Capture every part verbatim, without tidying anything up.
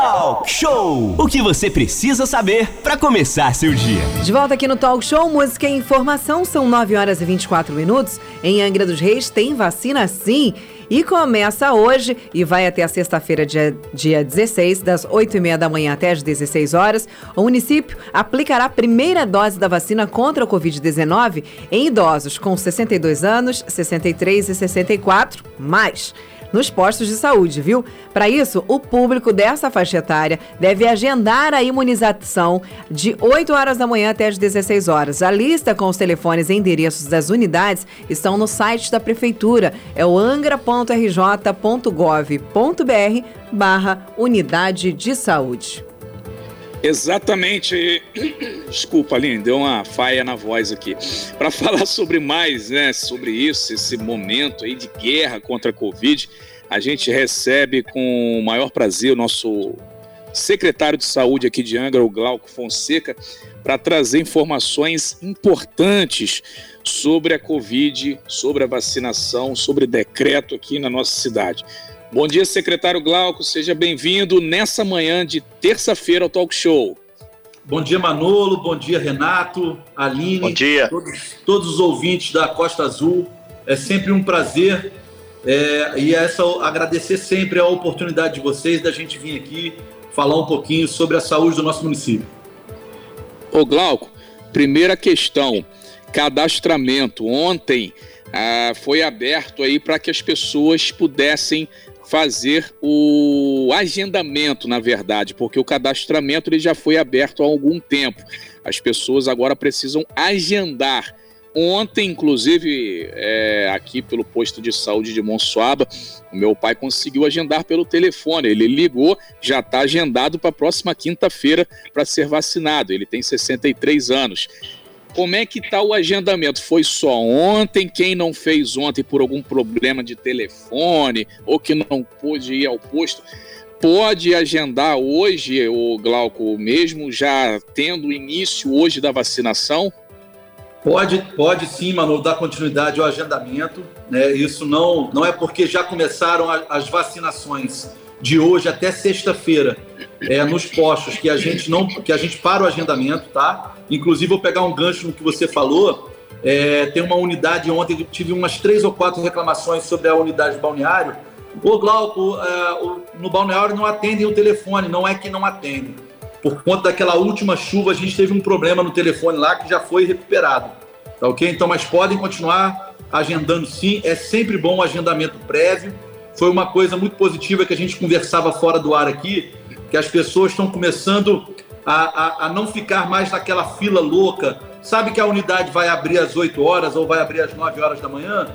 Talk Show, o que você precisa saber para começar seu dia. De volta aqui no Talk Show, música e informação, são nove horas e vinte e quatro minutos. Em Angra dos Reis tem vacina sim. E começa hoje e vai até a sexta-feira, dia, dia dezesseis, das oito e meia da manhã até as dezesseis horas. O município aplicará a primeira dose da vacina contra o covid dezenove em idosos com sessenta e dois anos, sessenta e três e sessenta e quatro, mais nos postos de saúde, viu? Para isso, o público dessa faixa etária deve agendar a imunização de oito horas da manhã até as dezesseis horas. A lista com os telefones e endereços das unidades estão no site da Prefeitura. É o angra ponto r j ponto gov ponto b r barra unidade de saúde. Exatamente. Desculpa, Aline, deu uma faia na voz aqui. Para falar sobre mais, né, sobre isso, esse momento aí de guerra contra a Covid, a gente recebe com o maior prazer o nosso secretário de saúde aqui de Angra, o Glauco Fonseca, para trazer informações importantes sobre a Covid, sobre a vacinação, sobre decreto aqui na nossa cidade. Bom dia, secretário Glauco, seja bem-vindo nessa manhã de terça-feira ao Talk Show. Bom dia, Manolo, bom dia, Renato, Aline, bom dia. Todos, todos os ouvintes da Costa Azul. É sempre um prazer é, e essa, agradecer sempre a oportunidade de vocês, da gente vir aqui falar um pouquinho sobre a saúde do nosso município. Ô Glauco, primeira questão, cadastramento. Ontem ah, foi aberto aí para que as pessoas pudessem fazer o agendamento, na verdade, porque o cadastramento ele já foi aberto há algum tempo. As pessoas agora precisam agendar. Ontem, inclusive, é, aqui pelo posto de saúde de Monsuaba, o meu pai conseguiu agendar pelo telefone. Ele ligou, já está agendado para a próxima quinta-feira para ser vacinado. Ele tem sessenta e três anos. Como é que está o agendamento? Foi só ontem? Quem não fez ontem por algum problema de telefone ou que não pôde ir ao posto, pode agendar hoje, o Glauco, mesmo já tendo início hoje da vacinação? Pode, pode sim, Manolo, dar continuidade ao agendamento, né? Isso não, não é porque já começaram a, as vacinações de hoje até sexta-feira, é, nos postos, que a gente não, que a gente para o agendamento, tá? Inclusive, vou pegar um gancho no que você falou, é, tem uma unidade ontem, que tive umas três ou quatro reclamações sobre a unidade do Balneário. Ô Glauco, uh, no Balneário não atendem o telefone, não é que não atendem. Por conta daquela última chuva, a gente teve um problema no telefone lá que já foi recuperado, tá ok? Então, mas podem continuar agendando sim, é sempre bom o agendamento prévio. Foi uma coisa muito positiva que a gente conversava fora do ar aqui, que as pessoas estão começando a, a, a não ficar mais naquela fila louca. Sabe que a unidade vai abrir às oito horas ou vai abrir às nove horas da manhã?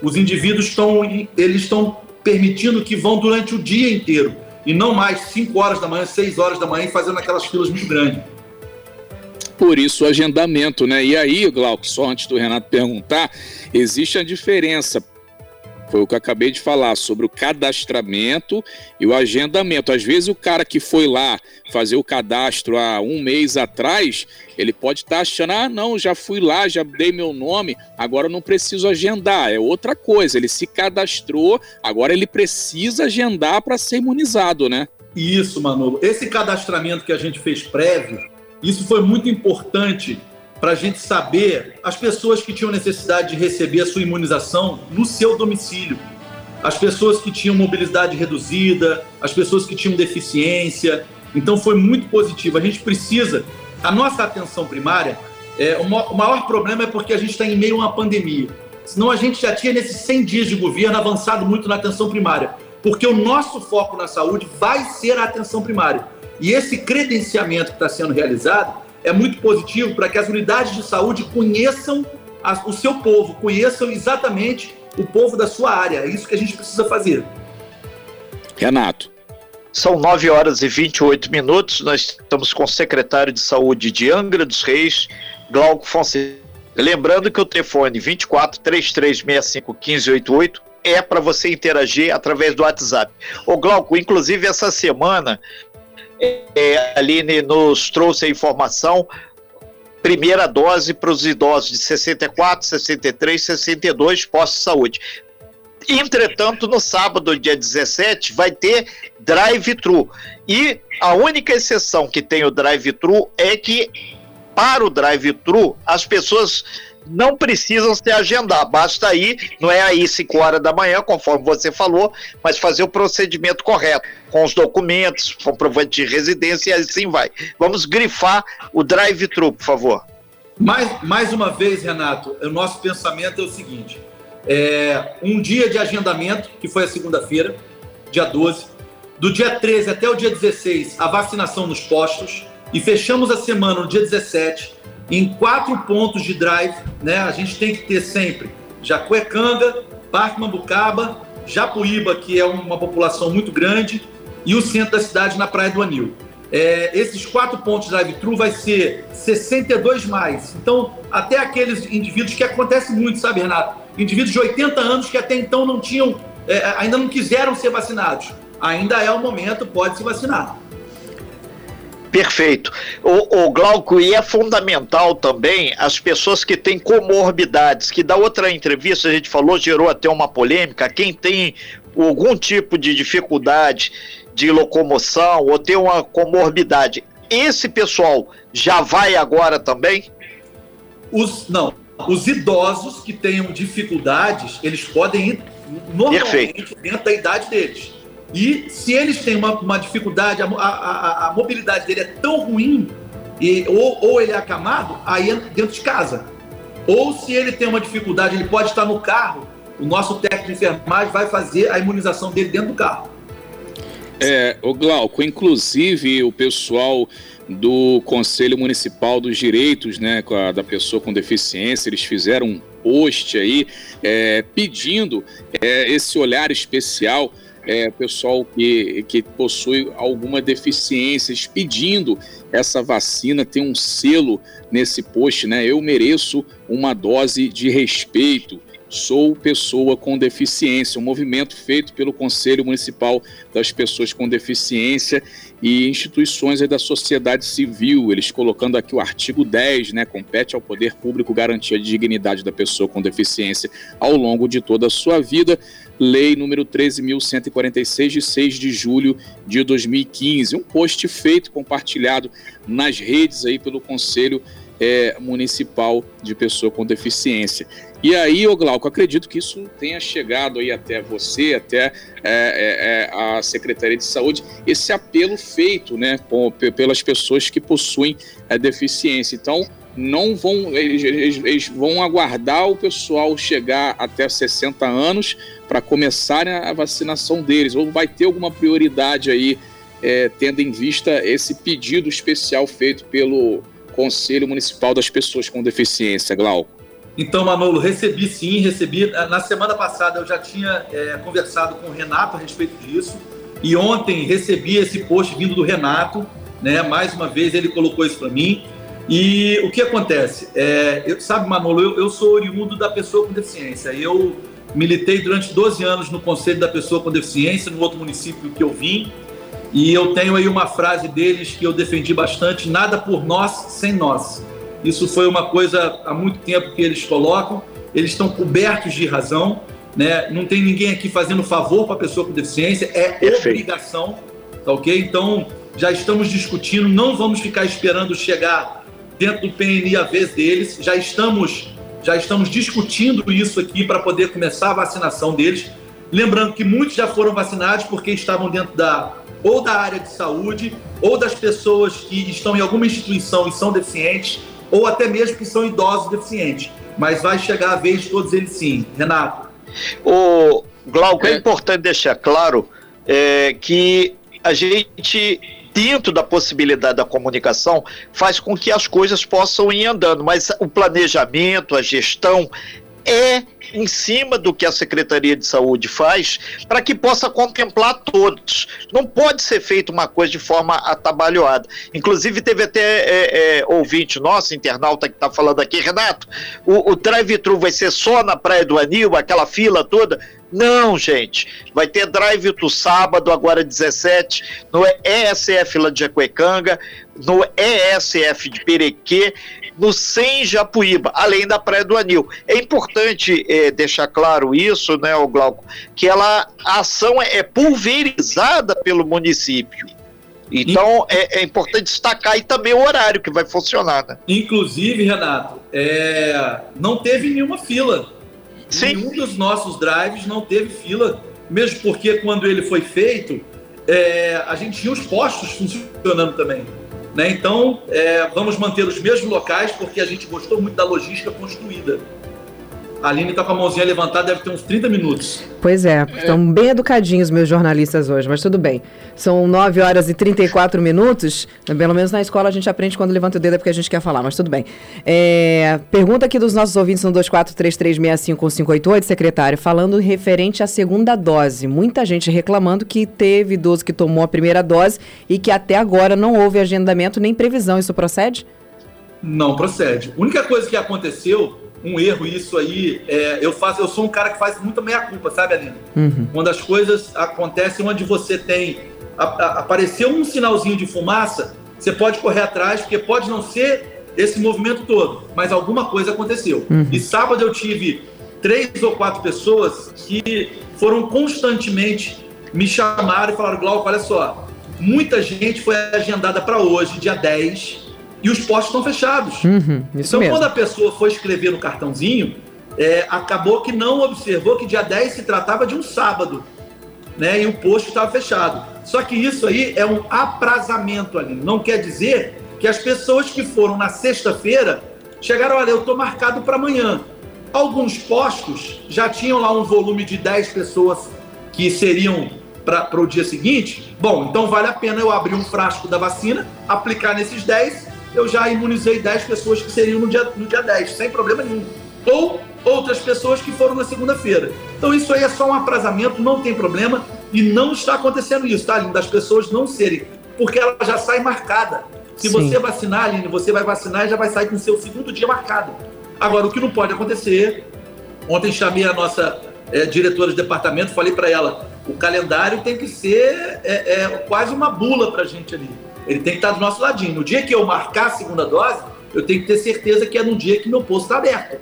Os indivíduos estão, eles estão permitindo que vão durante o dia inteiro e não mais cinco horas da manhã, seis horas da manhã, fazendo aquelas filas muito grandes. Por isso o agendamento, né? E aí, Glauco, só antes do Renato perguntar, existe a diferença. Foi o que eu acabei de falar sobre o cadastramento e o agendamento. Às vezes o cara que foi lá fazer o cadastro há um mês atrás, ele pode estar achando, ah não, já fui lá, já dei meu nome, agora eu não preciso agendar. É outra coisa, ele se cadastrou, agora ele precisa agendar para ser imunizado, né? Isso, Manolo. Esse cadastramento que a gente fez prévio, isso foi muito importante para a gente saber as pessoas que tinham necessidade de receber a sua imunização no seu domicílio. As pessoas que tinham mobilidade reduzida, as pessoas que tinham deficiência. Então foi muito positivo. A gente precisa... A nossa atenção primária, é, o maior problema é porque a gente está em meio a uma pandemia. Senão a gente já tinha, nesses cem dias de governo, avançado muito na atenção primária. Porque o nosso foco na saúde vai ser a atenção primária. E esse credenciamento que está sendo realizado é muito positivo para que as unidades de saúde conheçam a, o seu povo, conheçam exatamente o povo da sua área. É isso que a gente precisa fazer. Renato. São nove horas e vinte e oito minutos. Nós estamos com o secretário de saúde de Angra dos Reis, Glauco Fonseca. Lembrando que o telefone vinte e quatro, três três seis cinco, um cinco oito oito é para você interagir através do WhatsApp. Ô Glauco, inclusive essa semana... É, a Aline nos trouxe a informação, primeira dose para os idosos de sessenta e quatro, sessenta e três, sessenta e dois postos de saúde. Entretanto, no sábado, dia dezessete, vai ter drive-thru. E a única exceção que tem o drive-thru é que, para o drive-thru, as pessoas não precisam se agendar. Basta ir, não é aí cinco horas da manhã, conforme você falou, mas fazer o procedimento correto, com os documentos, comprovante de residência e assim vai. Vamos grifar o drive-thru, por favor. Mais, mais uma vez, Renato, o nosso pensamento é o seguinte. É, um dia de agendamento, que foi a segunda-feira, dia doze, do dia treze até o dia dezesseis, a vacinação nos postos, e fechamos a semana no dia dezessete, em quatro pontos de drive, né? A gente tem que ter sempre Jacuecanga, Parque Mambucaba, Japuíba, que é uma população muito grande, e o centro da cidade na Praia do Anil. É, esses quatro pontos de drive-thru vai ser sessenta e dois mais. Então, até aqueles indivíduos que acontece muito, sabe, Renato? Indivíduos de oitenta anos que até então não tinham, é, ainda não quiseram ser vacinados. Ainda é o momento, pode se vacinar. Perfeito. O, o Glauco, e é fundamental também as pessoas que têm comorbidades, que da outra entrevista a gente falou, gerou até uma polêmica, quem tem algum tipo de dificuldade de locomoção ou tem uma comorbidade, esse pessoal já vai agora também? Os, não. Os idosos que tenham dificuldades, eles podem ir normalmente Perfeito. Dentro da idade deles. E se eles têm uma, uma dificuldade, a, a, a mobilidade dele é tão ruim, e, ou, ou ele é acamado, aí é dentro de casa. Ou se ele tem uma dificuldade, ele pode estar no carro, o nosso técnico de enfermagem vai fazer a imunização dele dentro do carro. É, o Glauco, inclusive o pessoal do Conselho Municipal dos Direitos, né, da pessoa com deficiência, eles fizeram um post aí é, pedindo é, esse olhar especial, é, pessoal que, que possui alguma deficiência, pedindo essa vacina, tem um selo nesse post, né, eu mereço uma dose de respeito. Sou pessoa com deficiência, um movimento feito pelo Conselho Municipal das Pessoas com Deficiência e instituições da sociedade civil, eles colocando aqui o artigo dez, né, compete ao poder público garantir a dignidade da pessoa com deficiência ao longo de toda a sua vida, lei número treze mil cento e quarenta e seis de seis de julho de dois mil e quinze, um post feito, compartilhado nas redes aí pelo Conselho É, municipal de pessoa com deficiência. E aí, ô Glauco, acredito que isso tenha chegado aí até você, até é, é, a Secretaria de Saúde, esse apelo feito, né, com, p- pelas pessoas que possuem é, deficiência. Então, não vão, eles, eles, eles vão aguardar o pessoal chegar até sessenta anos para começarem a vacinação deles, ou vai ter alguma prioridade aí, é, tendo em vista esse pedido especial feito pelo Conselho Municipal das Pessoas com Deficiência, Glauco. Então, Manolo, recebi sim, recebi. Na semana passada eu já tinha é, conversado com o Renato a respeito disso, e ontem recebi esse post vindo do Renato, né? Mais uma vez ele colocou isso para mim, e o que acontece? É, eu, sabe, Manolo, eu, eu sou oriundo da pessoa com deficiência, eu militei durante doze anos no Conselho da Pessoa com Deficiência, no outro município que eu vim, e eu tenho aí uma frase deles que eu defendi bastante, nada por nós sem nós. Isso foi uma coisa há muito tempo que eles colocam, eles estão cobertos de razão, né? Não tem ninguém aqui fazendo favor para a pessoa com deficiência, é Perfeito. Obrigação, tá ok? Então, já estamos discutindo, não vamos ficar esperando chegar dentro do P N I a vez deles, já estamos, já estamos discutindo isso aqui para poder começar a vacinação deles. Lembrando que muitos já foram vacinados porque estavam dentro da ou da área de saúde, ou das pessoas que estão em alguma instituição e são deficientes, ou até mesmo que são idosos deficientes. Mas vai chegar a vez de todos eles sim. Renato? O Glauco, é, é importante deixar claro é, que a gente, dentro da possibilidade da comunicação, faz com que as coisas possam ir andando, mas o planejamento, a gestão é em cima do que a Secretaria de Saúde faz, para que possa contemplar todos. Não pode ser feita uma coisa de forma atabalhoada. Inclusive, teve até é, é, ouvinte nosso, internauta, que está falando aqui, Renato, o, o drive-thru vai ser só na Praia do Anil, aquela fila toda? Não, gente. Vai ter drive-thru sábado, agora dezessete, no E S F lá de Jacuecanga, no E S F de Perequê, no Sem Japuíba, além da Praia do Anil. É importante é, deixar claro isso, né, o Glauco, que ela, a ação é pulverizada pelo município. Então, é, é importante destacar e também o horário que vai funcionar, né? Inclusive, Renato, é, não teve nenhuma fila. Sim. Nenhum dos nossos drives não teve fila, mesmo porque quando ele foi feito, é, a gente tinha os postos funcionando também, né? Então, é, vamos manter os mesmos locais, porque a gente gostou muito da logística construída. A Aline está com a mãozinha levantada, deve ter uns trinta minutos. Pois é, estão bem educadinhos meus jornalistas hoje, mas tudo bem. São nove horas e trinta e quatro minutos, pelo menos na escola a gente aprende quando levanta o dedo é porque a gente quer falar, mas tudo bem. É, pergunta aqui dos nossos ouvintes no dois quatro três três seis cinco cinco oito oito, secretário, falando referente à segunda dose. Muita gente reclamando que teve idoso que tomou a primeira dose e que até agora não houve agendamento nem previsão. Isso procede? Não procede. A única coisa que aconteceu... Um erro, isso aí, é, eu, faço, eu sou um cara que faz muita meia-culpa, sabe, Aline? Uhum. Quando as coisas acontecem onde você tem... A, a, apareceu um sinalzinho de fumaça, você pode correr atrás, porque pode não ser esse movimento todo, mas alguma coisa aconteceu. Uhum. E sábado eu tive três ou quatro pessoas que foram constantemente me chamaram e falaram, Glauco, olha só, muita gente foi agendada para hoje, dia dez... E os postos estão fechados. Uhum, então, mesmo. Quando a pessoa foi escrever no cartãozinho, é, acabou que não observou que dia dez se tratava de um sábado, né? E o posto estava fechado. Só que isso aí é um aprazamento ali. Não quer dizer que as pessoas que foram na sexta-feira chegaram, olha, eu estou marcado para amanhã. Alguns postos já tinham lá um volume de dez pessoas que seriam para o dia seguinte. Bom, então vale a pena eu abrir um frasco da vacina, aplicar nesses dez... Eu já imunizei dez pessoas que seriam no dia, no dia dez, sem problema nenhum. Ou outras pessoas que foram na segunda-feira. Então isso aí é só um aprazamento, não tem problema. E não está acontecendo isso, tá, Aline? Das pessoas não serem. Porque ela já sai marcada. Se Sim. você vacinar, Aline, você vai vacinar e já vai sair com o seu segundo dia marcado. Agora, o que não pode acontecer... Ontem chamei a nossa é, diretora de departamento, falei para ela, o calendário tem que ser é, é, quase uma bula para a gente ali. Ele tem que estar do nosso ladinho. No dia que eu marcar a segunda dose, eu tenho que ter certeza que é no dia que meu posto está aberto.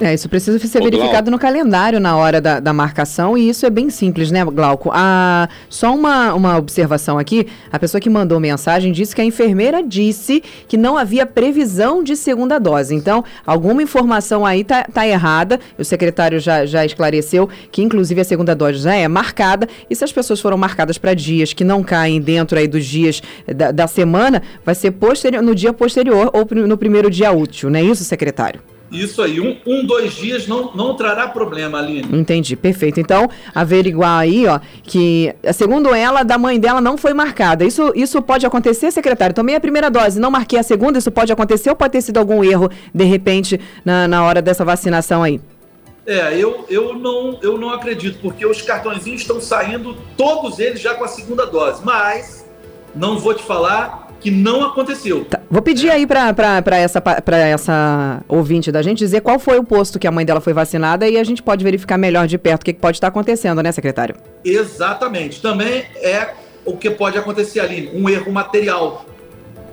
É, isso precisa ser Ô, verificado Glauco. No calendário na hora da, da marcação, e isso é bem simples, né, Glauco? Ah, só uma, uma observação aqui, a pessoa que mandou mensagem disse que a enfermeira disse que não havia previsão de segunda dose, então alguma informação aí tá, tá errada, o secretário já, já esclareceu que inclusive a segunda dose já é marcada, e se as pessoas foram marcadas para dias que não caem dentro aí dos dias da, da semana, vai ser posterior, no dia posterior ou no primeiro dia útil, não é isso, secretário? Isso aí, um, um, dois dias não, não trará problema, Aline. Entendi, perfeito. Então, averiguar aí, ó, que segundo ela, da mãe dela não foi marcada. Isso, isso pode acontecer, secretário? Tomei a primeira dose, não marquei a segunda, isso pode acontecer ou pode ter sido algum erro, de repente, na, na hora dessa vacinação aí? É, eu, eu, não, eu não acredito, porque os cartõezinhos estão saindo, todos eles já com a segunda dose, mas não vou te falar... que não aconteceu. Tá. Vou pedir aí para essa, pra essa ouvinte da gente dizer qual foi o posto que a mãe dela foi vacinada e a gente pode verificar melhor de perto o que pode estar acontecendo, né, secretário? Exatamente. Também é o que pode acontecer ali, um erro material.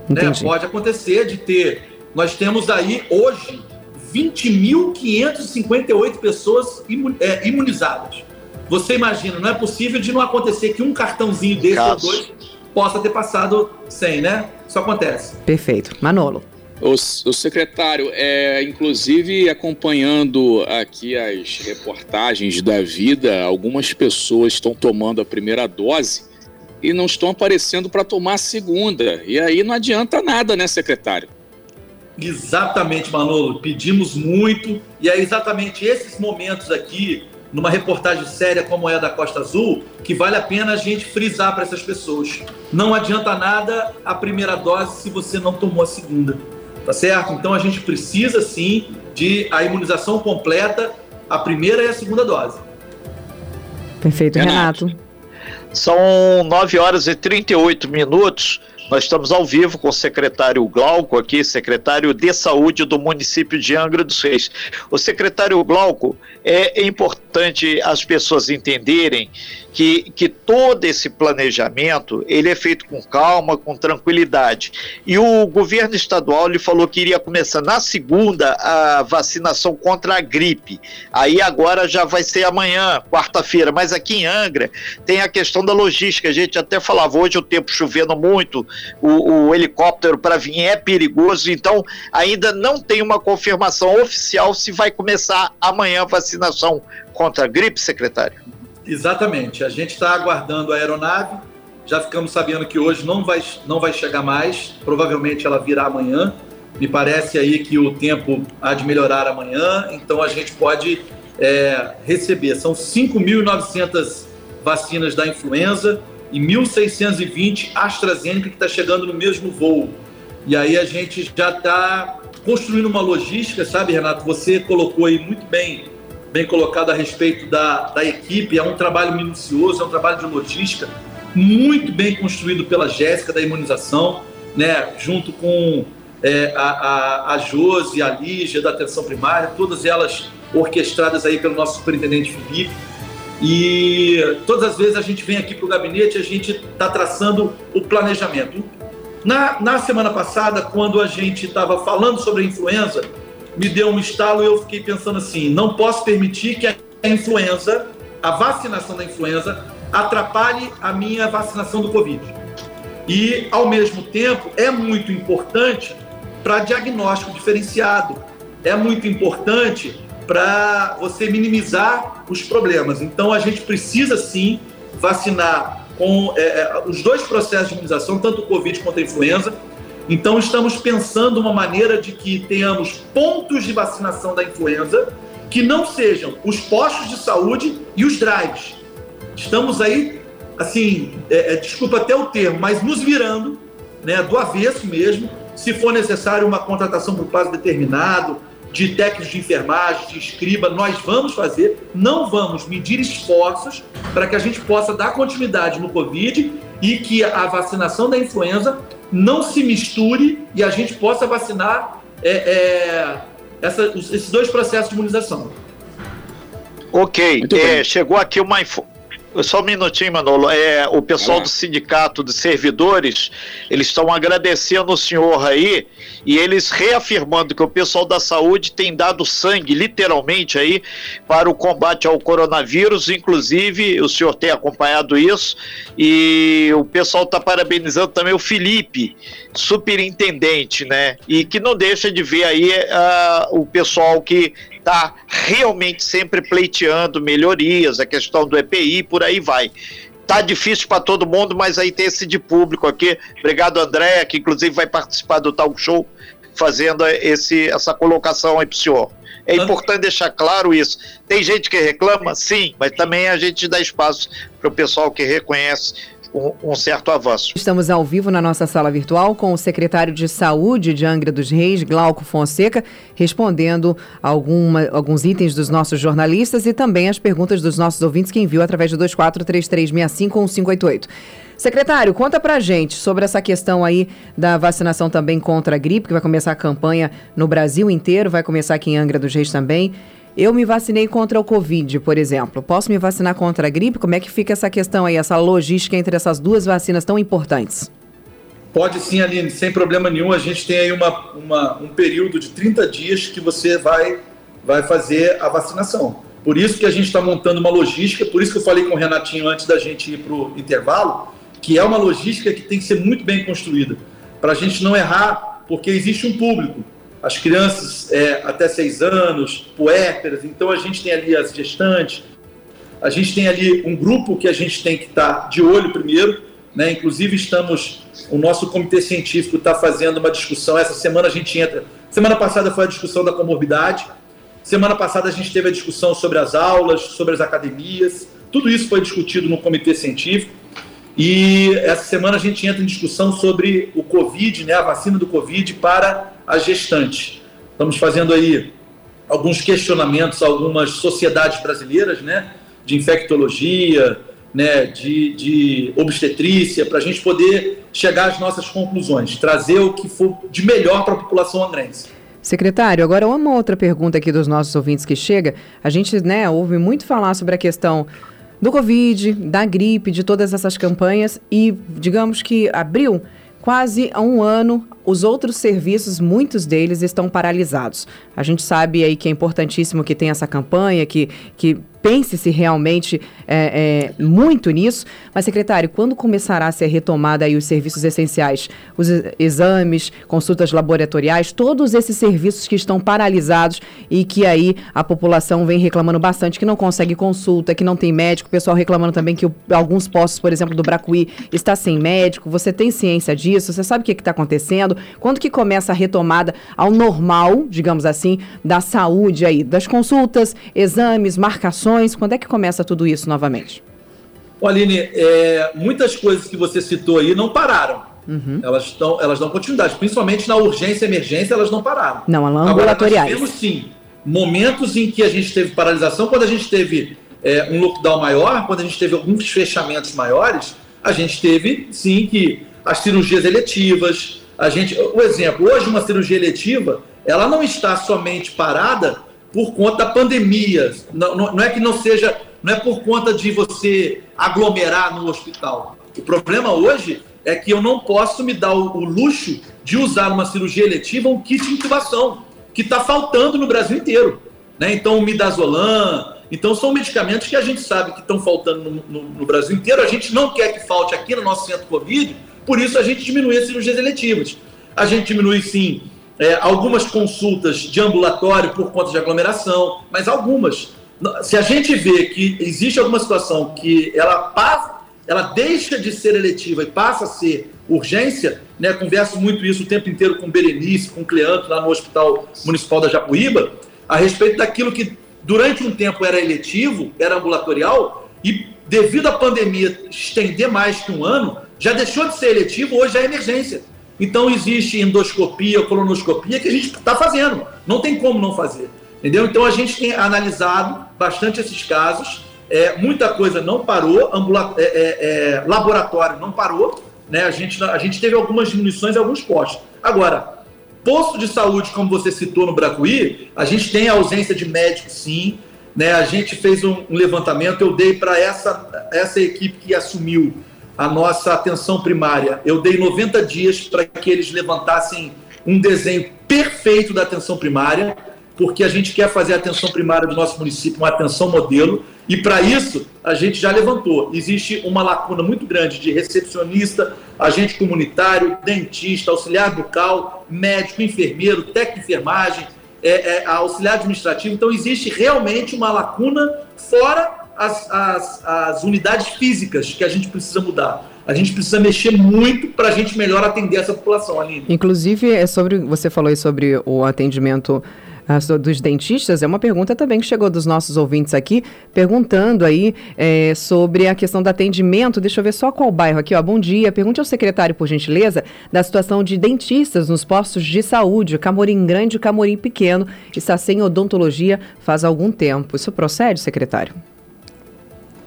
Né? Pode acontecer de ter... Nós temos aí, hoje, vinte mil quinhentas e cinquenta e oito pessoas imunizadas. Você imagina, não é possível de não acontecer que um cartãozinho desse ou dois... possa ter passado sem, né? Isso acontece. Perfeito. Manolo. O, o secretário, é, inclusive acompanhando aqui as reportagens da vida, algumas pessoas estão tomando a primeira dose e não estão aparecendo para tomar a segunda. E aí não adianta nada, né, secretário? Exatamente, Manolo. Pedimos muito e é exatamente esses momentos aqui numa reportagem séria como é a da Costa Azul, que vale a pena a gente frisar para essas pessoas. Não adianta nada a primeira dose se você não tomou a segunda, tá certo? Então a gente precisa sim de a imunização completa, a primeira e a segunda dose. Perfeito, Renato. Renato. São nove horas e trinta e oito minutos. Nós estamos ao vivo com o secretário Glauco aqui, secretário de Saúde do município de Angra dos Reis. O secretário Glauco, é importante as pessoas entenderem que, que todo esse planejamento, ele é feito com calma, com tranquilidade. E o governo estadual, ele falou que iria começar na segunda a vacinação contra a gripe. Aí agora já vai ser amanhã, quarta-feira, mas aqui em Angra tem a questão da logística. A gente até falava hoje, o tempo chovendo muito, O, o helicóptero para vir é perigoso, então ainda não tem uma confirmação oficial se vai começar amanhã a vacinação contra a gripe, secretário? Exatamente, a gente está aguardando a aeronave, já ficamos sabendo que hoje não vai, não vai chegar mais, provavelmente ela virá amanhã, me parece aí que o tempo há de melhorar amanhã, então a gente pode é, receber, são cinco mil e novecentas vacinas da influenza, e mil seiscentos e vinte AstraZeneca, que está chegando no mesmo voo. E aí a gente já está construindo uma logística, sabe, Renato? Você colocou aí muito bem, bem colocado a respeito da, da equipe, é um trabalho minucioso, é um trabalho de logística, muito bem construído pela Jéssica, da imunização, né? Junto com é, a, a, a Josi, a Lígia, da atenção primária, todas elas orquestradas aí pelo nosso superintendente Felipe. E todas as vezes a gente vem aqui para o gabinete, a gente está traçando o planejamento. Na, na semana passada, quando a gente estava falando sobre a influenza, me deu um estalo e eu fiquei pensando assim, não posso permitir que a influenza, a vacinação da influenza, atrapalhe a minha vacinação do Covid. E, ao mesmo tempo, é muito importante para diagnóstico diferenciado, é muito importante para você minimizar os problemas. Então, a gente precisa, sim, vacinar com é, os dois processos de imunização, tanto o Covid quanto a influenza. Então, estamos pensando uma maneira de que tenhamos pontos de vacinação da influenza que não sejam os postos de saúde e os drives. Estamos aí, assim, é, é, desculpa até o termo, mas nos virando, né, do avesso mesmo, se for necessário uma contratação por prazo determinado, de técnicos de enfermagem, de escriba, nós vamos fazer, não vamos medir esforços para que a gente possa dar continuidade no Covid e que a vacinação da influenza não se misture e a gente possa vacinar é, é, essa, esses dois processos de imunização. Ok, é, chegou aqui uma info... Só um minutinho, Manolo. É, o pessoal do Sindicato de Servidores, eles estão agradecendo o senhor aí e eles reafirmando que o pessoal da saúde tem dado sangue, literalmente, aí, para o combate ao coronavírus. Inclusive, o senhor tem acompanhado isso e o pessoal está parabenizando também o Felipe, superintendente, né? E que não deixa de ver aí uh, o pessoal que está realmente sempre pleiteando melhorias, a questão do E P I, por aí vai. Tá difícil para todo mundo, mas aí tem esse de público aqui. Obrigado, André, que inclusive vai participar do Talk Show, fazendo esse, essa colocação aí para o senhor. É importante deixar claro isso. Tem gente que reclama? Sim, mas também a gente dá espaço para o pessoal que reconhece Um, um certo avanço. Estamos ao vivo na nossa sala virtual com o secretário de Saúde de Angra dos Reis, Glauco Fonseca, respondendo alguma, alguns itens dos nossos jornalistas e também as perguntas dos nossos ouvintes que enviam através do dois quatro três três seis cinco um cinco oito oito. Secretário, conta pra gente sobre essa questão aí da vacinação também contra a gripe, que vai começar a campanha no Brasil inteiro, vai começar aqui em Angra dos Reis também. Eu me vacinei contra o Covid, por exemplo. Posso me vacinar contra a gripe? Como é que fica essa questão aí, essa logística entre essas duas vacinas tão importantes? Pode sim, Aline, sem problema nenhum. A gente tem aí uma, uma, um período de trinta dias que você vai, vai fazer a vacinação. Por isso que a gente está montando uma logística, por isso que eu falei com o Renatinho antes da gente ir para o intervalo, que é uma logística que tem que ser muito bem construída, para a gente não errar, porque existe um público. As crianças é, até seis anos, puérperas, então a gente tem ali as gestantes, a gente tem ali um grupo que a gente tem que estar tá de olho primeiro, né? Inclusive estamos, o nosso comitê científico está fazendo uma discussão, essa semana a gente entra, semana passada foi a discussão da comorbidade, semana passada a gente teve a discussão sobre as aulas, sobre as academias, tudo isso foi discutido no comitê científico e essa semana a gente entra em discussão sobre o Covid, né? A vacina do Covid para a gestante. Estamos fazendo aí alguns questionamentos a algumas sociedades brasileiras, né, de infectologia, né, de, de obstetrícia, para a gente poder chegar às nossas conclusões, trazer o que for de melhor para a população angrense. Secretário, agora uma outra pergunta aqui dos nossos ouvintes que chega. A gente, né, ouve muito falar sobre a questão do Covid, da gripe, de todas essas campanhas e, digamos que abril, quase há um ano, os outros serviços, muitos deles estão paralisados. A gente sabe aí que é importantíssimo que tenha essa campanha, que, que pense-se realmente é, é, muito nisso. Mas, secretário, quando começará a ser retomada aí os serviços essenciais, os exames, consultas laboratoriais, todos esses serviços que estão paralisados e que aí a população vem reclamando bastante, que não consegue consulta, que não tem médico, o pessoal reclamando também que o, alguns postos, por exemplo, do Bracuí está sem médico. Você tem ciência disso? Você sabe o que está acontecendo? Quando que começa a retomada ao normal, digamos assim, da saúde aí, das consultas, exames, marcações? Quando é que começa tudo isso novamente? Aline, é, muitas coisas que você citou aí não pararam. Uhum. Elas, estão, elas dão continuidade. Principalmente na urgência e emergência, elas não pararam. Não, elas ambulatoriais. Agora, nós tivemos, sim, momentos em que a gente teve paralisação. Quando a gente teve é, um lockdown maior, quando a gente teve alguns fechamentos maiores, a gente teve, sim, que as cirurgias eletivas... A gente, por exemplo, hoje uma cirurgia eletiva, ela não está somente parada... por conta da pandemia, não, não, não é que não seja, não é por conta de você aglomerar no hospital. O problema hoje é que eu não posso me dar o, o luxo de usar uma cirurgia eletiva, um kit de intubação, que está faltando no Brasil inteiro, né? Então, o midazolam, então são medicamentos que a gente sabe que estão faltando no, no, no Brasil inteiro, a gente não quer que falte aqui no nosso centro Covid, por isso a gente diminui as cirurgias eletivas. A gente diminui, sim, É, algumas consultas de ambulatório por conta de aglomeração, mas algumas. Se a gente vê que existe alguma situação que ela, passa, ela deixa de ser eletiva e passa a ser urgência, né, converso muito isso o tempo inteiro com Berenice, com Cleante, lá no Hospital Municipal da Japuíba, a respeito daquilo que durante um tempo era eletivo, era ambulatorial, e devido à pandemia estender mais que um ano, já deixou de ser eletivo, hoje é emergência. Então, existe endoscopia, colonoscopia, que a gente está fazendo. Não tem como não fazer, entendeu? Então, a gente tem analisado bastante esses casos. É, muita coisa não parou, ambula- é, é, é, laboratório não parou, né? A gente, a gente teve algumas diminuições em alguns postos. Agora, posto de saúde, como você citou no Bracuí, a gente tem ausência de médico, sim, né? A gente fez um, um levantamento, eu dei para essa, essa equipe que assumiu a nossa atenção primária, eu dei noventa dias para que eles levantassem um desenho perfeito da atenção primária, porque a gente quer fazer a atenção primária do nosso município uma atenção modelo, e para isso a gente já levantou. Existe uma lacuna muito grande de recepcionista, agente comunitário, dentista, auxiliar bucal, médico, enfermeiro, técnico de enfermagem, é, é, auxiliar administrativo. Então existe realmente uma lacuna fora As, as, as unidades físicas que a gente precisa mudar. A gente precisa mexer muito para a gente melhor atender essa população, Aline. Inclusive, é sobre, você falou aí sobre o atendimento dos dentistas, é uma pergunta também que chegou dos nossos ouvintes aqui, perguntando aí é, sobre a questão do atendimento. Deixa eu ver só qual bairro aqui, ó. Bom dia, pergunte ao secretário, por gentileza, da situação de dentistas nos postos de saúde. Camorim Grande e Camorim Pequeno está sem odontologia faz algum tempo. Isso procede, secretário?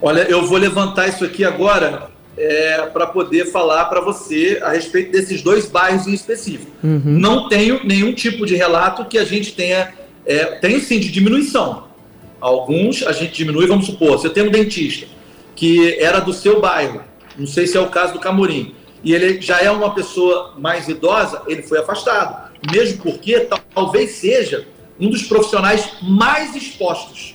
Olha, eu vou levantar isso aqui agora é, para poder falar para você a respeito desses dois bairros em específico. Uhum. Não tenho nenhum tipo de relato que a gente tenha... É, tem sim de diminuição. Alguns a gente diminui, vamos supor, você tem um dentista que era do seu bairro, não sei se é o caso do Camorim, e ele já é uma pessoa mais idosa, ele foi afastado. Mesmo porque talvez seja um dos profissionais mais expostos,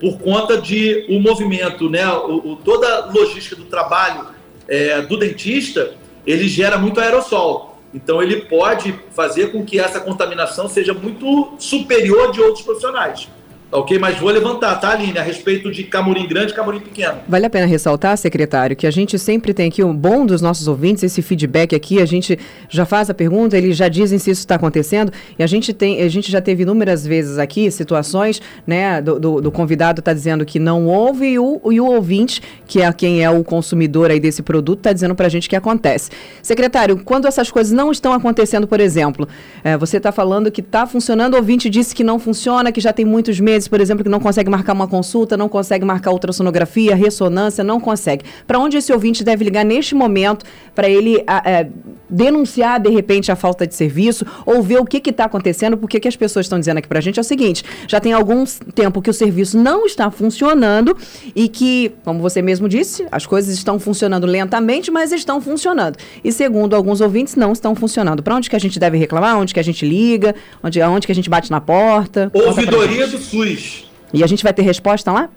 por conta de o movimento, né, o, o, toda a logística do trabalho é, do dentista, ele gera muito aerossol. Então, ele pode fazer com que essa contaminação seja muito superior de outros profissionais. Ok, mas vou levantar, tá, Aline, a respeito de Camorim Grande e Camorim Pequeno. Vale a pena ressaltar, secretário, que a gente sempre tem aqui um bom dos nossos ouvintes, esse feedback aqui, a gente já faz a pergunta, eles já dizem se isso está acontecendo, e a gente, tem, a gente já teve inúmeras vezes aqui situações, né, do, do, do convidado está dizendo que não houve, e o, e o ouvinte, que é quem é o consumidor aí desse produto, está dizendo para a gente que acontece. Secretário, quando essas coisas não estão acontecendo, por exemplo, é, você está falando que está funcionando, o ouvinte disse que não funciona, que já tem muitos meses, vezes, por exemplo, que não consegue marcar uma consulta, não consegue marcar ultrassonografia, ressonância, não consegue. Para onde esse ouvinte deve ligar neste momento para ele a, a, denunciar, de repente, a falta de serviço ou ver o que está acontecendo? Porque o que as pessoas estão dizendo aqui para a gente é o seguinte, já tem algum tempo que o serviço não está funcionando e que, como você mesmo disse, as coisas estão funcionando lentamente, mas estão funcionando. E segundo alguns ouvintes, não estão funcionando. Para onde que a gente deve reclamar? Onde que a gente liga? Onde, onde que a gente bate na porta? Ouvidoria do SUS. E a gente vai ter resposta lá?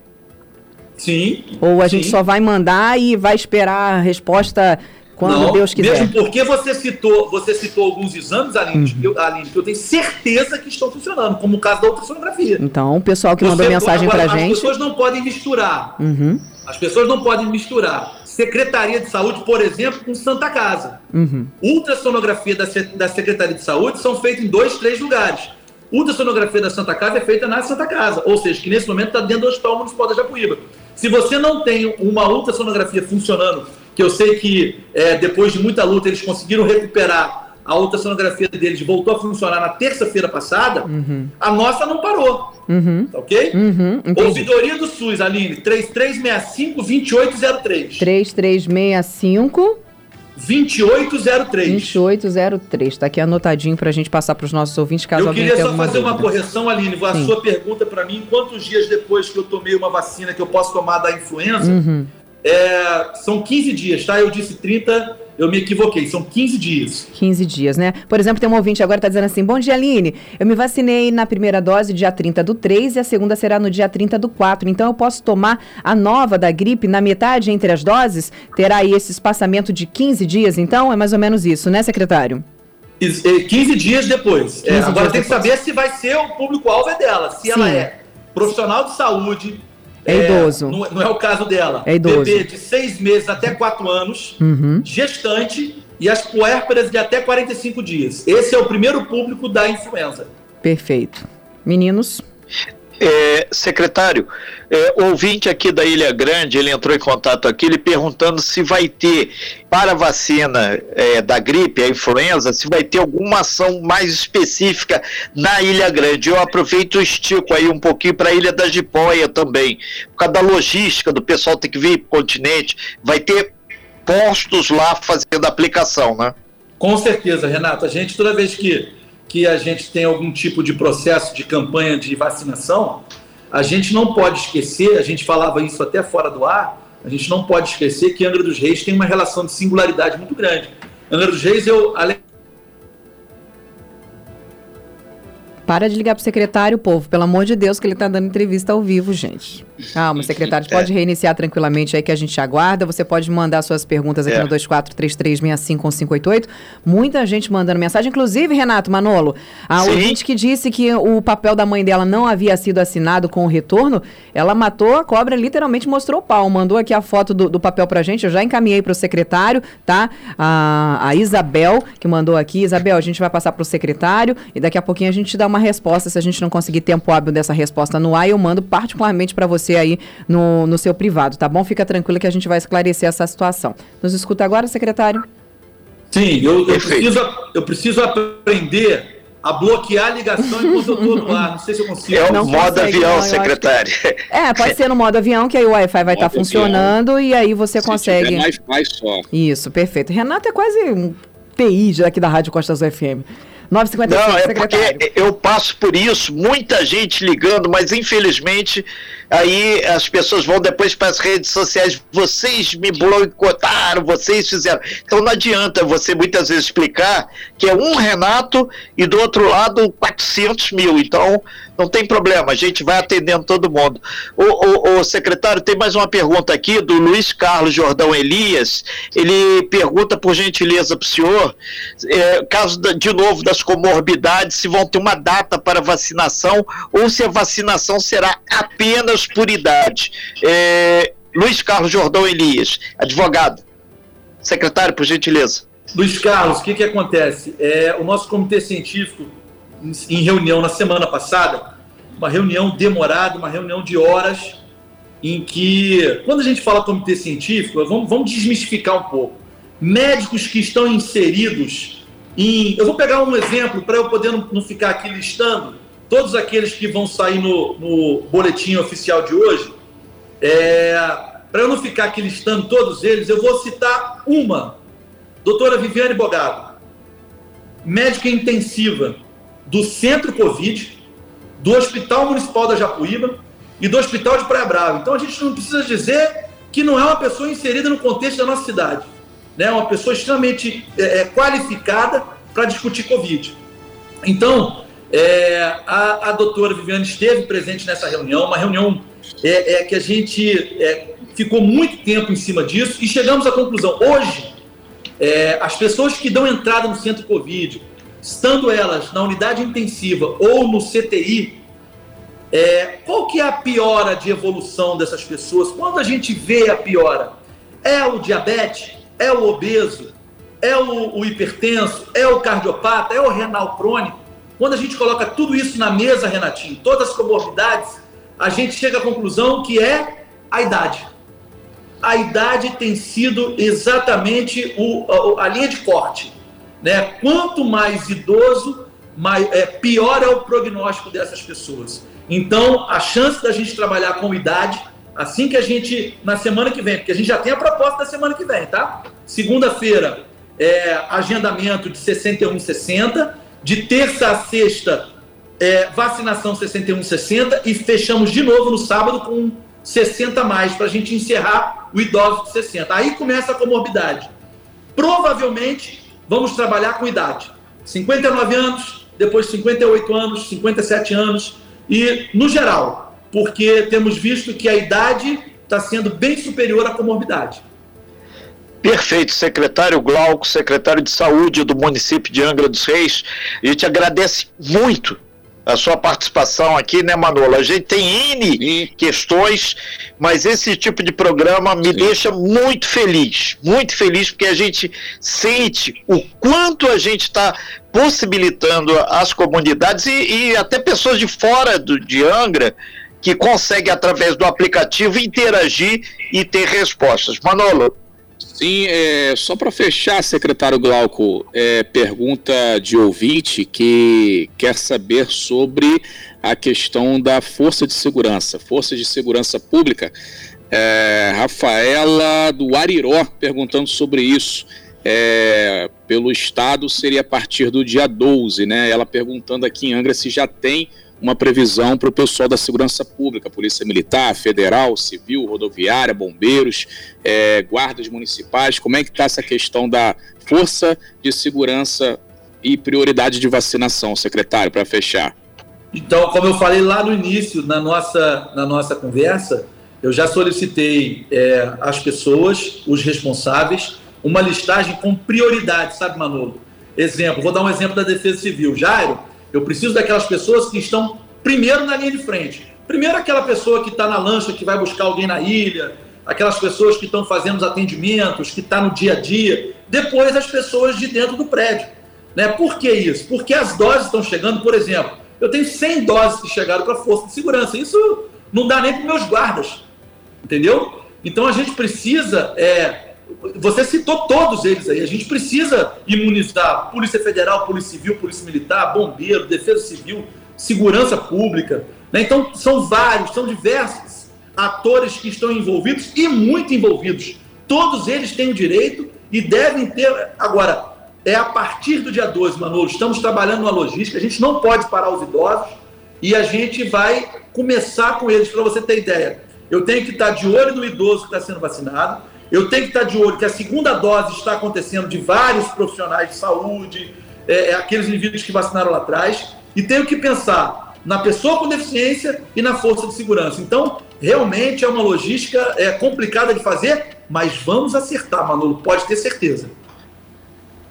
Sim. Ou a sim. gente só vai mandar e vai esperar a resposta quando não, Deus quiser? Mesmo porque você citou, você citou alguns exames, Aline, uhum. eu, Aline, que eu tenho certeza que estão funcionando, como o caso da ultrassonografia. Então, o pessoal que você mandou mensagem para a gente... As pessoas não podem misturar. Uhum. As pessoas não podem misturar. Secretaria de Saúde, por exemplo, com Santa Casa. Uhum. Ultrassonografia da, da Secretaria de Saúde são feitas em dois, três lugares. Ultrassonografia da Santa Casa é feita na Santa Casa, ou seja, que nesse momento está dentro do Hospital Municipal da Japuíba. Se você não tem uma ultrassonografia funcionando, que eu sei que é, depois de muita luta eles conseguiram recuperar a ultrassonografia deles, voltou a funcionar na terça-feira passada, uhum. a nossa não parou, uhum. tá ok? Uhum, ouvidoria do SUS, Aline, três três seis cinco, dois oito zero três. três três seis cinco... vinte e oito zero três. vinte e oito zero três. Está aqui anotadinho para a gente passar para os nossos ouvintes, caso eu alguém tenha alguma dúvida. Eu queria só fazer dúvida. uma correção, Aline. A Sim. sua pergunta para mim, quantos dias depois que eu tomei uma vacina que eu posso tomar da influenza, uhum. é, são quinze dias, tá? Eu disse trinta, eu me equivoquei. São quinze dias. quinze dias, né? Por exemplo, tem um ouvinte agora que está dizendo assim, bom dia, Aline. Eu me vacinei na primeira dose dia trinta do três e a segunda será no dia trinta do quatro. Então eu posso tomar a nova da gripe na metade entre as doses? Terá aí esse espaçamento de quinze dias, então? É mais ou menos isso, né, secretário? quinze dias depois. quinze é, agora dias tem depois. que saber se vai ser o público-alvo é dela. Se Sim. ela é profissional de saúde... É idoso. É, não, não é o caso dela. É idoso. Bebê de seis meses até quatro anos, uhum. gestante e as puérperas de até quarenta e cinco dias. Esse é o primeiro público da influenza. Perfeito. Meninos? É, secretário, é, ouvinte aqui da Ilha Grande, ele entrou em contato aqui, ele perguntando se vai ter, para a vacina é, da gripe, a influenza, se vai ter alguma ação mais específica na Ilha Grande. Eu aproveito e estico aí um pouquinho para a Ilha da Gipoia também, por causa da logística do pessoal ter que vir para o continente, vai ter postos lá fazendo aplicação, né? Com certeza, Renato, a gente toda vez que... que a gente tem algum tipo de processo de campanha de vacinação, a gente não pode esquecer, a gente falava isso até fora do ar, a gente não pode esquecer que Angra dos Reis tem uma relação de singularidade muito grande. Angra dos Reis, eu... além... Para de ligar para o secretário, povo, pelo amor de Deus, que ele está dando entrevista ao vivo, gente. Calma, secretário, pode é. reiniciar tranquilamente aí que a gente aguarda. Você pode mandar suas perguntas aqui é. no dois quatro três três seis cinco um cinco oito oito. Muita gente mandando mensagem, inclusive, Renato Manolo, a Sim. ouvinte que disse que o papel da mãe dela não havia sido assinado com o retorno, ela matou a cobra, literalmente mostrou o pau, mandou aqui a foto do, do papel para a gente, eu já encaminhei para o secretário, tá? A, a Isabel, que mandou aqui, Isabel, a gente vai passar para o secretário e daqui a pouquinho a gente dá uma resposta, se a gente não conseguir tempo hábil dessa resposta no ar, eu mando particularmente para você aí no, no seu privado, tá bom? Fica tranquila que a gente vai esclarecer essa situação. Nos escuta agora, secretário? Sim, eu, eu, preciso, eu preciso aprender a bloquear a ligação enquanto eu estou no ar, não sei se eu consigo. É o modo avião, secretário. É, pode ser no modo avião, que aí o Wi-Fi vai estar funcionando e aí você consegue. É mais, mais só. Isso, perfeito. Renato é quase um T I aqui da Rádio Costa Azul F M. nove cinquenta e cinco, não, é secretário. Porque eu passo por isso, muita gente ligando, mas infelizmente aí as pessoas vão depois para as redes sociais, vocês me boicotaram, vocês fizeram. Então não adianta você muitas vezes explicar que é um Renato e do outro lado quatrocentos mil, então não tem problema, a gente vai atendendo todo mundo. O, o, o secretário, tem mais uma pergunta aqui do Luiz Carlos Jordão Elias, ele pergunta por gentileza para o senhor, é, caso de novo das comorbidades, se vão ter uma data para vacinação ou se a vacinação será apenas por idade. É, Luiz Carlos Jordão Elias, advogado. Secretário, por gentileza. Luiz Carlos, o que que acontece? É, o nosso comitê científico, em reunião na semana passada, uma reunião demorada, uma reunião de horas, em que, quando a gente fala comitê científico, vamos, vamos desmistificar um pouco. Médicos que estão inseridos em... Eu vou pegar um exemplo para eu poder não, não ficar aqui listando todos aqueles que vão sair no, no boletim oficial de hoje, é, para eu não ficar aqui listando todos eles, eu vou citar uma. Doutora Viviane Bogado, médica intensiva do Centro Covid, do Hospital Municipal da Japuíba e do Hospital de Praia Brava. Então a gente não precisa dizer que não é uma pessoa inserida no contexto da nossa cidade, né? Uma pessoa extremamente é, qualificada para discutir Covid. Então, é, a, a doutora Viviane esteve presente nessa reunião, uma reunião é, é, que a gente é, ficou muito tempo em cima disso e chegamos à conclusão. Hoje, é, as pessoas que dão entrada no Centro Covid, estando elas na unidade intensiva ou no C T I, é, qual que é a piora de evolução dessas pessoas? Quando a gente vê a piora, é o diabetes, é o obeso, é o, o hipertenso, é o cardiopata, é o renal crônico. Quando a gente coloca tudo isso na mesa, Renatinho, todas as comorbidades, a gente chega à conclusão que é a idade. A idade tem sido exatamente o, a, a linha de corte, né? Quanto mais idoso, mais, é, pior é o prognóstico dessas pessoas. Então, a chance da gente trabalhar com idade, assim que a gente, na semana que vem, porque a gente já tem a proposta da semana que vem, tá? Segunda-feira, é, agendamento de sessenta e um sessenta, de terça a sexta, é, vacinação sessenta e um sessenta, e fechamos de novo no sábado com sessenta a mais, para a gente encerrar o idoso de sessenta. Aí começa a comorbidade. Provavelmente, vamos trabalhar com idade. cinquenta e nove anos, depois cinquenta e oito anos, cinquenta e sete anos, e no geral, porque temos visto que a idade está sendo bem superior à comorbidade. Perfeito, secretário Glauco, secretário de Saúde do município de Angra dos Reis. A gente agradece muito a sua participação aqui, né, Manolo? A gente tem N questões, mas esse tipo de programa me Sim. deixa muito feliz, muito feliz, porque a gente sente o quanto a gente está possibilitando às comunidades e, e até pessoas de fora do, de Angra, que conseguem, através do aplicativo, interagir e ter respostas. Manolo? Sim, é, só para fechar, secretário Glauco, é, pergunta de ouvinte que quer saber sobre a questão da força de segurança, força de segurança pública. É, Rafaela do Ariró perguntando sobre isso. É, pelo estado seria a partir do dia doze, né? Ela perguntando aqui em Angra se já tem uma previsão para o pessoal da segurança pública, polícia militar, federal, civil, rodoviária, bombeiros, é, guardas municipais. Como é que está essa questão da força de segurança e prioridade de vacinação, secretário, para fechar? Então, como eu falei lá no início, na nossa, na nossa conversa, eu já solicitei é, às pessoas, os responsáveis, uma listagem com prioridade, sabe, Manolo? Exemplo, vou dar um exemplo da Defesa Civil. Jairo, eu preciso daquelas pessoas que estão primeiro na linha de frente. Primeiro aquela pessoa que está na lancha, que vai buscar alguém na ilha, aquelas pessoas que estão fazendo os atendimentos, que está no dia a dia. Depois as pessoas de dentro do prédio, né? Por que isso? Porque as doses estão chegando, por exemplo. Eu tenho cem doses que chegaram para a Força de Segurança. Isso não dá nem para os meus guardas, entendeu? Então a gente precisa... É, você citou todos eles aí, a gente precisa imunizar Polícia Federal, Polícia Civil, Polícia Militar, Bombeiro, Defesa Civil, Segurança Pública, né? Então são vários, são diversos atores que estão envolvidos e muito envolvidos, todos eles têm o direito e devem ter. Agora, é a partir do dia doze, Manolo, estamos trabalhando uma logística, a gente não pode parar os idosos e a gente vai começar com eles. Para você ter ideia, eu tenho que estar de olho no idoso que está sendo vacinado. Eu tenho que estar de olho que a segunda dose está acontecendo de vários profissionais de saúde, é, aqueles indivíduos que vacinaram lá atrás, e tenho que pensar na pessoa com deficiência e na força de segurança. Então, realmente é uma logística é, complicada de fazer, mas vamos acertar, Manolo, pode ter certeza.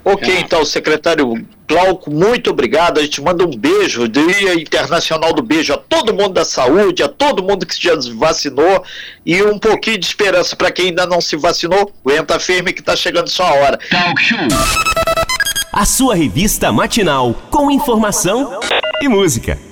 Ok, então, secretário Glauco, muito obrigado. A gente manda um beijo, Dia Internacional do Beijo, a todo mundo da saúde, a todo mundo que já se vacinou, e um pouquinho de esperança para quem ainda não se vacinou. Aguenta firme que está chegando sua hora. Talk Show. A sua revista matinal com informação e música.